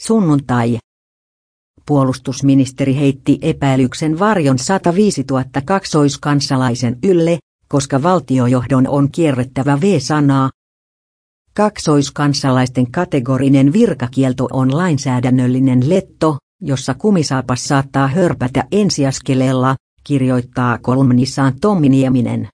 Sunnuntai. Puolustusministeri heitti epäilyksen varjon 105 000 kaksoiskansalaisen ylle, koska valtiojohdon on kierrettävä V-sanaa. Kaksoiskansalaisten kategorinen virkakielto on lainsäädännöllinen letto, jossa kumisaapas saattaa hörpätä ensiaskeleella, kirjoittaa kolumnissaan Tommi Nieminen.